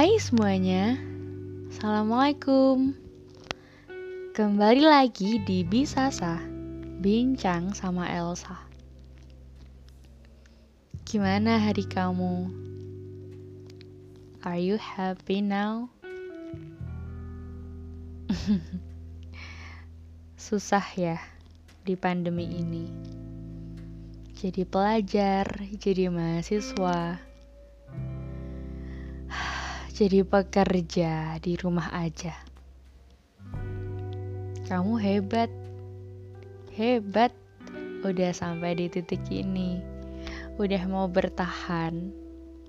Hai semuanya, Assalamualaikum. Kembali lagi di Bisasa, Bincang sama Elsa. Gimana hari kamu? Are you happy now? Susah ya di pandemi ini. Jadi pelajar, jadi mahasiswa, jadi pekerja di rumah aja. Kamu hebat. Hebat. Udah sampai di titik ini. Udah mau bertahan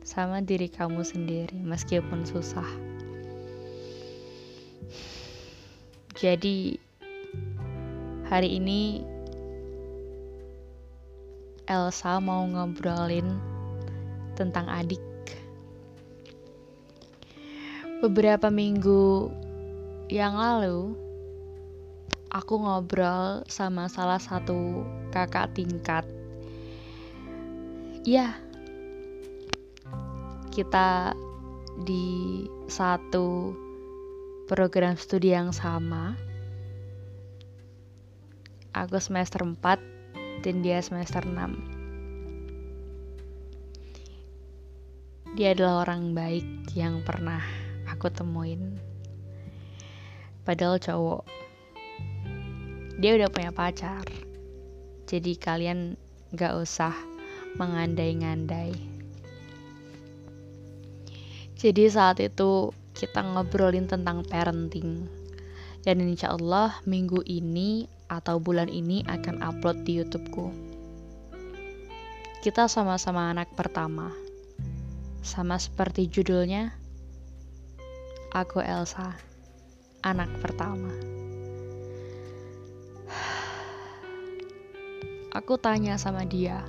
sama diri kamu sendiri meskipun susah. Jadi hari ini Elsa mau ngobrolin tentang adik. Beberapa minggu yang lalu, aku ngobrol sama salah satu kakak tingkat. Ya, kita di satu program studi yang sama. Aku semester 4 dan dia semester 6. Dia adalah orang baik yang pernah aku temuin. Padahal cowok. Dia udah punya pacar. Jadi kalian gak usah mengandai-ngandai. Jadi saat itu kita ngobrolin tentang parenting. Dan insyaallah minggu ini atau bulan ini akan upload di YouTubeku. Kita sama-sama anak pertama. Sama seperti judulnya, aku Elsa, anak pertama. Aku tanya sama dia,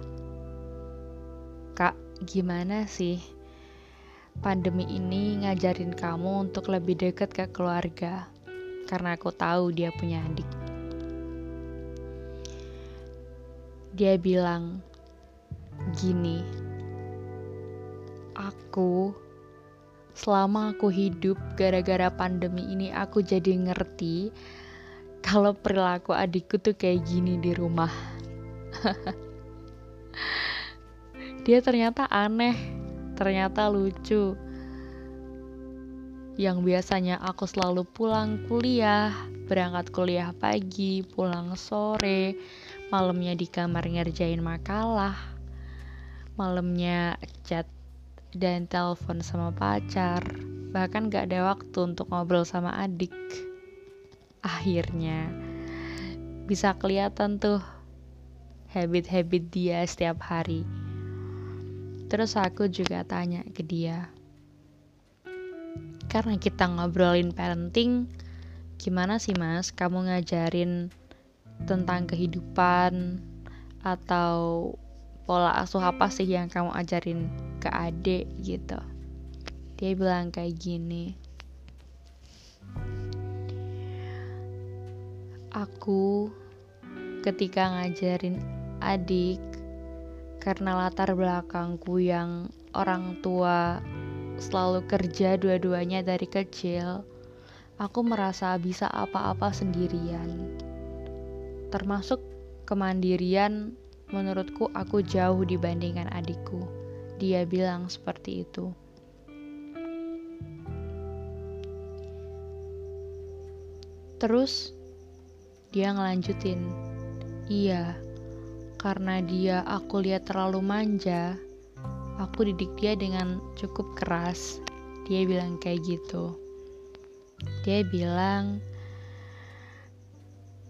"Kak, gimana sih pandemi ini ngajarin kamu untuk lebih dekat ke keluarga?" Karena aku tahu dia punya adik. Dia bilang gini, selama aku hidup gara-gara pandemi ini, aku jadi ngerti kalau perilaku adikku tuh kayak gini di rumah. Dia ternyata aneh, ternyata lucu. Yang biasanya aku selalu pulang kuliah, berangkat kuliah pagi, pulang sore, malamnya di kamar ngerjain makalah, malamnya chat dan telepon sama pacar, bahkan gak ada waktu untuk ngobrol sama adik. Akhirnya bisa kelihatan tuh habit-habit dia setiap hari. Terus aku juga tanya ke dia, karena kita ngobrolin parenting, "Gimana sih mas, kamu ngajarin tentang kehidupan atau pola asuh apa sih yang kamu ajarin ke adik gitu?" Dia bilang kayak gini, "Aku ketika ngajarin adik, karena latar belakangku yang orang tua selalu kerja dua-duanya dari kecil, aku merasa bisa apa-apa sendirian. Termasuk kemandirian, menurutku aku jauh dibandingkan adikku." Dia bilang seperti itu. Terus dia ngelanjutin, "Iya, karena dia aku lihat terlalu manja, aku didik dia dengan cukup keras." Dia bilang kayak gitu. Dia bilang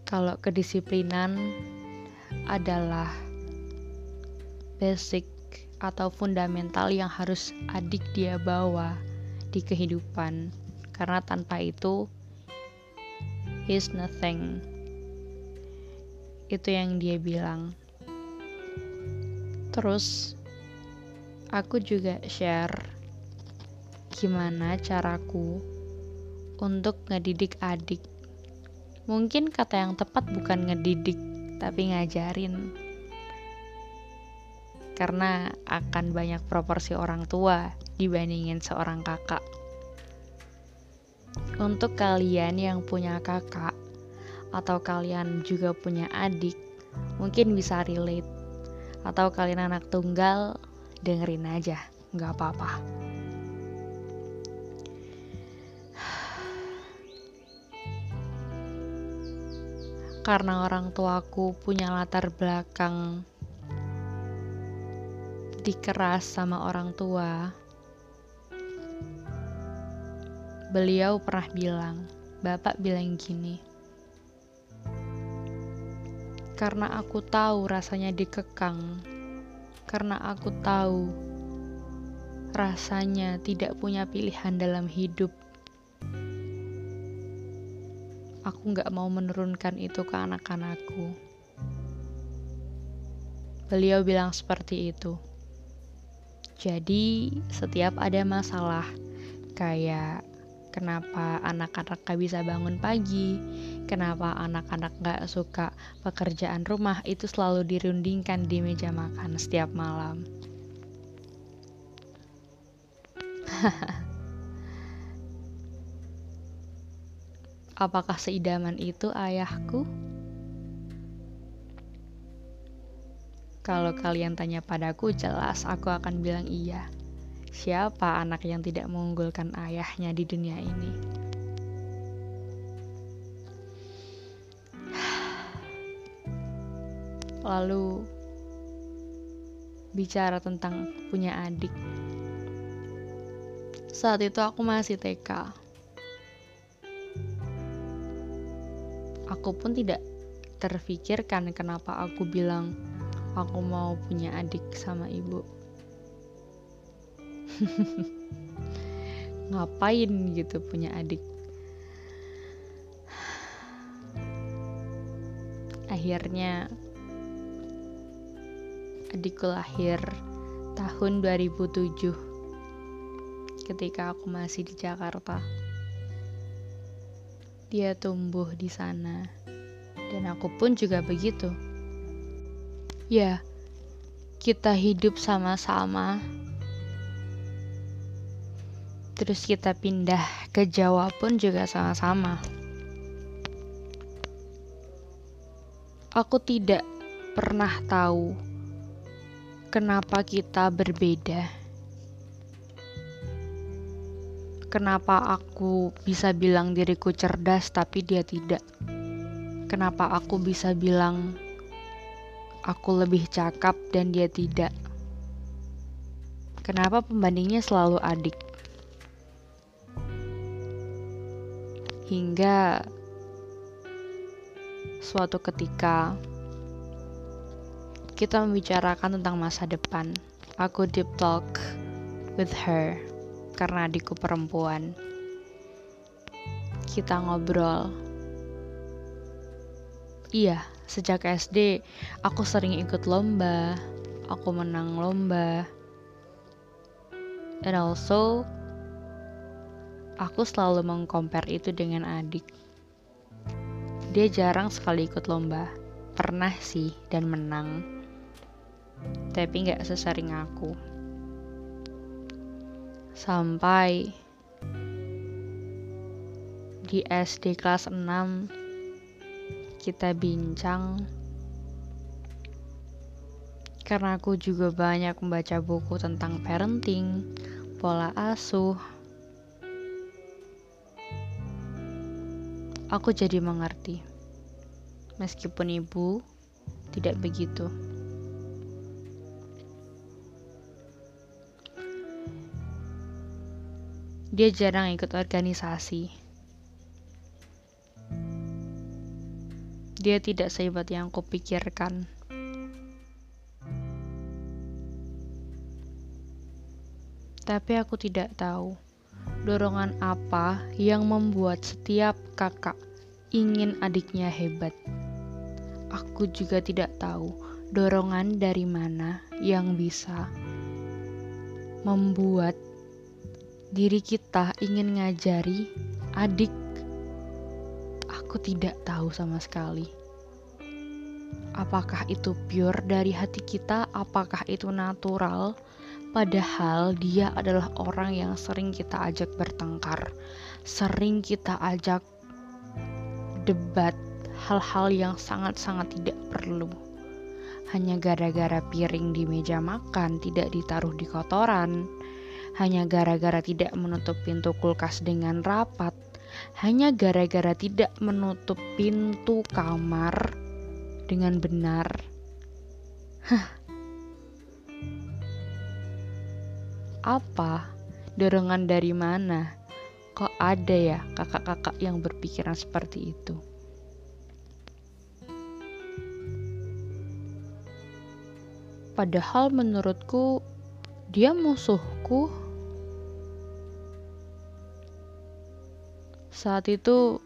kalau kedisiplinan adalah basic atau fundamental yang harus adik dia bawa di kehidupan, karena tanpa itu he's nothing. Itu yang dia bilang. Terus aku juga share gimana caraku untuk ngedidik adik. Mungkin kata yang tepat bukan ngedidik, tapi ngajarin, karena akan banyak proporsi orang tua dibandingin seorang kakak. Untuk kalian yang punya kakak atau kalian juga punya adik, mungkin bisa relate. Atau kalian anak tunggal, dengerin aja, gak apa-apa. Karena orang tuaku punya latar belakang dikeras sama orang tua, beliau pernah bilang, bapak bilang gini, karena aku tahu rasanya dikekang, karena aku tahu rasanya tidak punya pilihan dalam hidup, aku gak mau menurunkan itu ke anak-anakku. Beliau bilang seperti itu. Jadi setiap ada masalah, kayak kenapa anak-anak gak bisa bangun pagi, kenapa anak-anak gak suka pekerjaan rumah, itu selalu dirundingkan di meja makan setiap malam. Apakah seidaman itu ayahku? Kalau kalian tanya padaku, jelas aku akan bilang iya. Siapa anak yang tidak mengunggulkan ayahnya di dunia ini? Lalu, bicara tentang punya adik. Saat itu aku masih TK. Aku pun tidak terfikirkan kenapa aku bilang aku mau punya adik sama ibu. Ngapain gitu punya adik? Akhirnya adikku lahir tahun 2007 ketika aku masih di Jakarta. Dia tumbuh di sana, dan aku pun juga begitu. Ya, kita hidup sama-sama, terus kita pindah ke Jawa pun juga sama-sama. Aku tidak pernah tahu kenapa kita berbeda. Kenapa aku bisa bilang diriku cerdas tapi dia tidak? Kenapa aku bisa bilang aku lebih cakap dan dia tidak? Kenapa pembandingnya selalu adik? Hingga suatu ketika kita membicarakan tentang masa depan. Aku deep talk with her. Karena adikku perempuan, kita ngobrol. Iya, sejak SD aku sering ikut lomba, aku menang lomba. And also, aku selalu mengcompare itu dengan adik. Dia jarang sekali ikut lomba, pernah sih dan menang, tapi gak sesering aku. Sampai di SD kelas 6 kita bincang, karena aku juga banyak membaca buku tentang parenting, pola asuh. Aku jadi mengerti, meskipun ibu tidak begitu. Dia jarang ikut organisasi. Dia tidak sehebat yang kupikirkan. Tapi aku tidak tahu dorongan apa yang membuat setiap kakak ingin adiknya hebat. Aku juga tidak tahu dorongan dari mana yang bisa membuat diri kita ingin ngajari adik. Aku tidak tahu sama sekali. Apakah itu pure dari hati kita? Apakah itu natural? Padahal dia adalah orang yang sering kita ajak bertengkar, sering kita ajak debat hal-hal yang sangat-sangat tidak perlu. Hanya gara-gara piring di meja makan tidak ditaruh di kotoran, hanya gara-gara tidak menutup pintu kulkas dengan rapat, hanya gara-gara tidak menutup pintu kamar dengan benar. Apa? Dorongan dari mana? Kok ada ya kakak-kakak yang berpikiran seperti itu? Padahal menurutku dia musuhku. Saat itu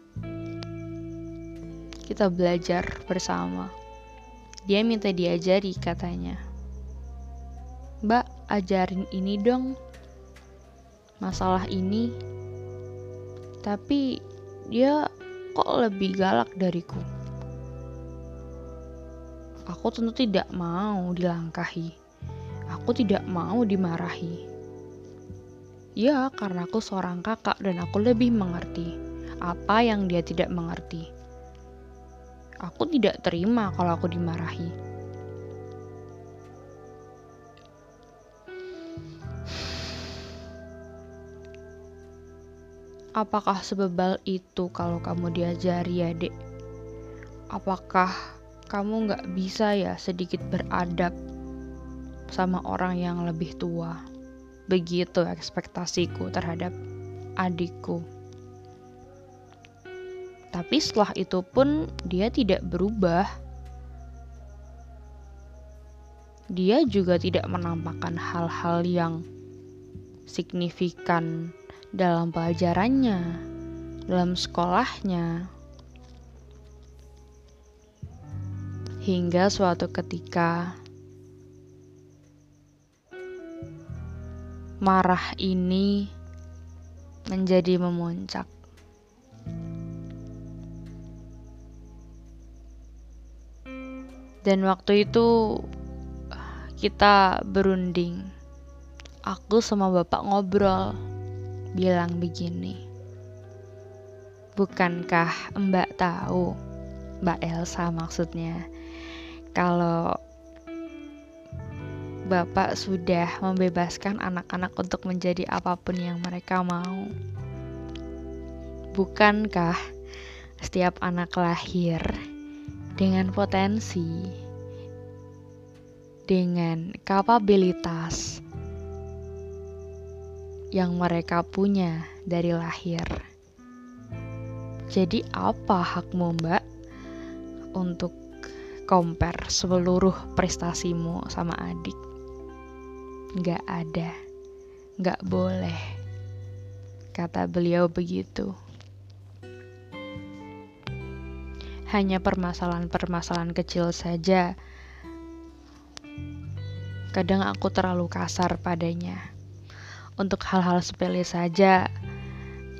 kita belajar bersama. Dia minta diajari, katanya, "Mbak, ajarin ini dong, masalah ini." Tapi dia kok lebih galak dariku. Aku tentu tidak mau dilangkahi. Aku tidak mau dimarahi. Ya, karena aku seorang kakak dan aku lebih mengerti apa yang dia tidak mengerti. Aku tidak terima kalau aku dimarahi. Apakah sebebal itu kalau kamu diajari ya, Dek? Apakah kamu gak bisa ya sedikit beradab sama orang yang lebih tua? Begitu ekspektasiku terhadap adikku. Tapi setelah itu pun dia tidak berubah. Dia juga tidak menampakkan hal-hal yang signifikan dalam pelajarannya, dalam sekolahnya. Hingga suatu ketika marah ini menjadi memuncak. Dan waktu itu kita berunding. Aku sama bapak ngobrol, bilang begini, "Bukankah Mbak tahu, Mbak Elsa maksudnya, kalau Bapak sudah membebaskan anak-anak untuk menjadi apapun yang mereka mau. Bukankah setiap anak lahir dengan potensi, dengan kapabilitas yang mereka punya dari lahir? Jadi apa hakmu, Mbak, untuk compare seluruh prestasimu sama adik? Gak ada, gak boleh," kata beliau begitu. Hanya permasalahan-permasalahan kecil saja. Kadang aku terlalu kasar padanya. Untuk hal-hal sepele saja,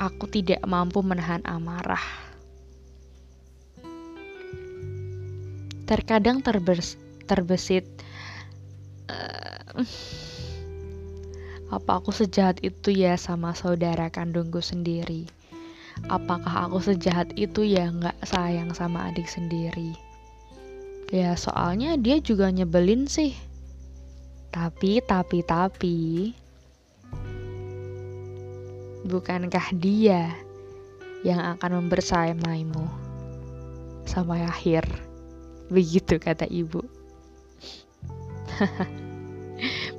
aku tidak mampu menahan amarah. Terkadang terbesit, apa aku sejahat itu ya sama saudara kandungku sendiri? Apakah aku sejahat itu ya gak sayang sama adik sendiri? Ya soalnya dia juga nyebelin sih. Tapi bukankah dia yang akan membersamaimu sampai akhir?" Begitu kata ibu.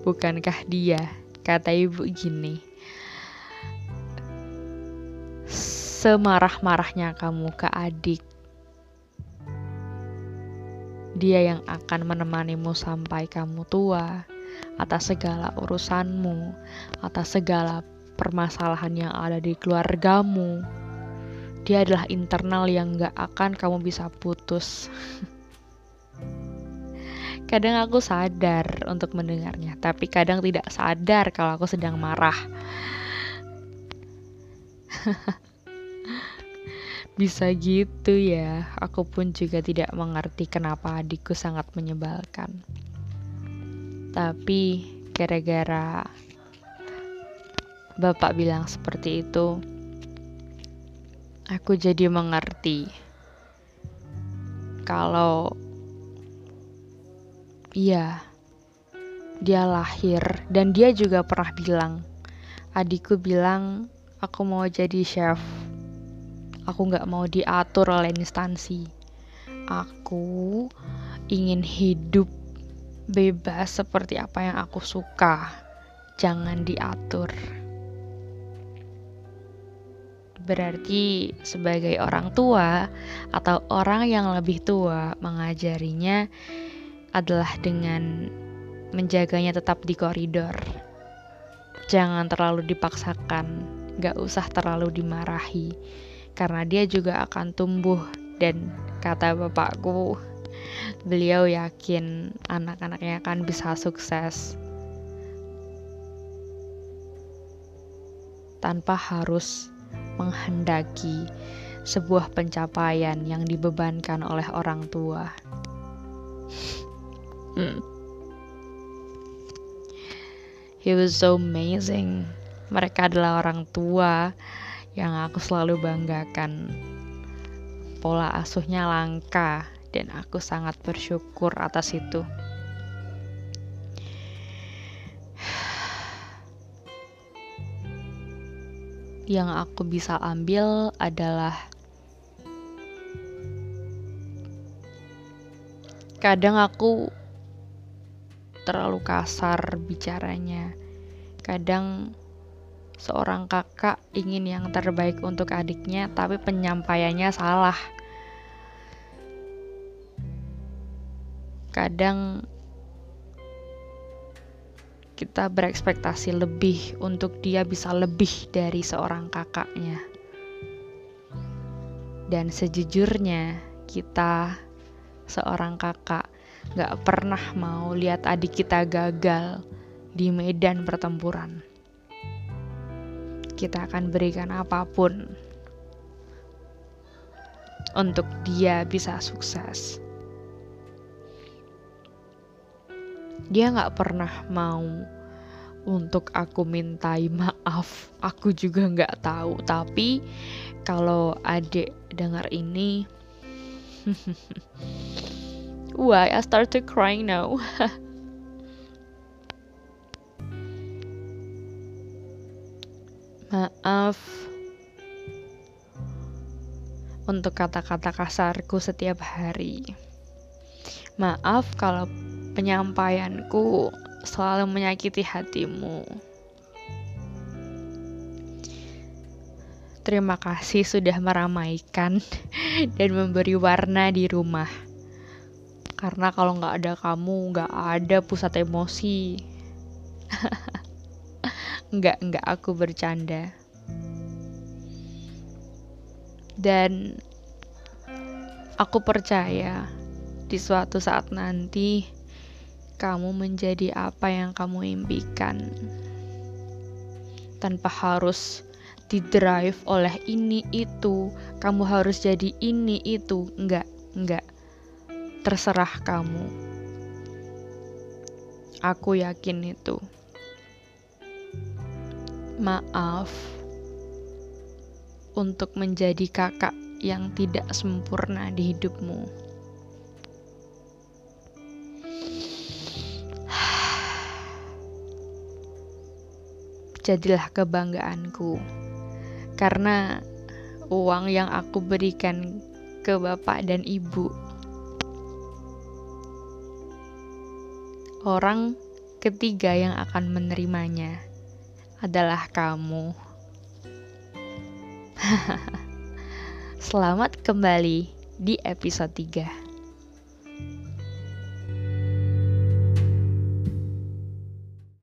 Bukankah dia, kata ibu gini, "Semarah-marahnya kamu ke adik, dia yang akan menemanimu sampai kamu tua, atas segala urusanmu, atas segala permasalahan yang ada di keluargamu. Dia adalah internal yang gak akan kamu bisa putus." Kadang aku sadar untuk mendengarnya, tapi kadang tidak sadar kalau aku sedang marah. Bisa gitu ya. Aku pun juga tidak mengerti kenapa adikku sangat menyebalkan. Tapi gara-gara bapak bilang seperti itu, Aku jadi mengerti kalau iya, dia lahir dan dia juga pernah bilang, adikku bilang aku mau jadi chef. Aku gak mau diatur oleh instansi. Aku ingin hidup bebas seperti apa yang aku suka. Jangan diatur. Berarti sebagai orang tua atau orang yang lebih tua, mengajarinya adalah dengan menjaganya tetap di koridor. Jangan terlalu dipaksakan. Gak usah terlalu dimarahi. Karena dia juga akan tumbuh. Dan kata bapakku, beliau yakin anak-anaknya akan bisa sukses tanpa harus menghendaki sebuah pencapaian yang dibebankan oleh orang tua. He was so amazing. Mereka adalah orang tua yang aku selalu banggakan. Pola asuhnya langka dan aku sangat bersyukur atas itu. Yang aku bisa ambil adalah kadang aku terlalu kasar bicaranya. Kadang seorang kakak ingin yang terbaik untuk adiknya, tapi penyampaiannya salah. Kadang kita berekspektasi lebih untuk dia bisa lebih dari seorang kakaknya. Dan sejujurnya, kita seorang kakak gak pernah mau lihat adik kita gagal di medan pertempuran. Kita akan berikan apapun untuk dia bisa sukses. Dia gak pernah mau untuk aku mintai maaf. Aku juga gak tahu. Tapi kalau adik dengar ini, why I started crying now. Maaf untuk kata-kata kasarku setiap hari. Maaf kalau penyampaianku selalu menyakiti hatimu. Terima kasih sudah meramaikan dan memberi warna di rumah. Karena kalau gak ada kamu, gak ada pusat emosi. Enggak, aku bercanda. Dan aku percaya di suatu saat nanti kamu menjadi apa yang kamu impikan, tanpa harus didrive oleh ini itu. Kamu harus jadi ini itu. Enggak. Terserah kamu. Aku yakin itu. Maaf untuk menjadi kakak yang tidak sempurna di hidupmu. Jadilah kebanggaanku. Karena uang yang aku berikan ke bapak dan ibu, orang ketiga yang akan menerimanya adalah kamu. Selamat kembali di episode 3.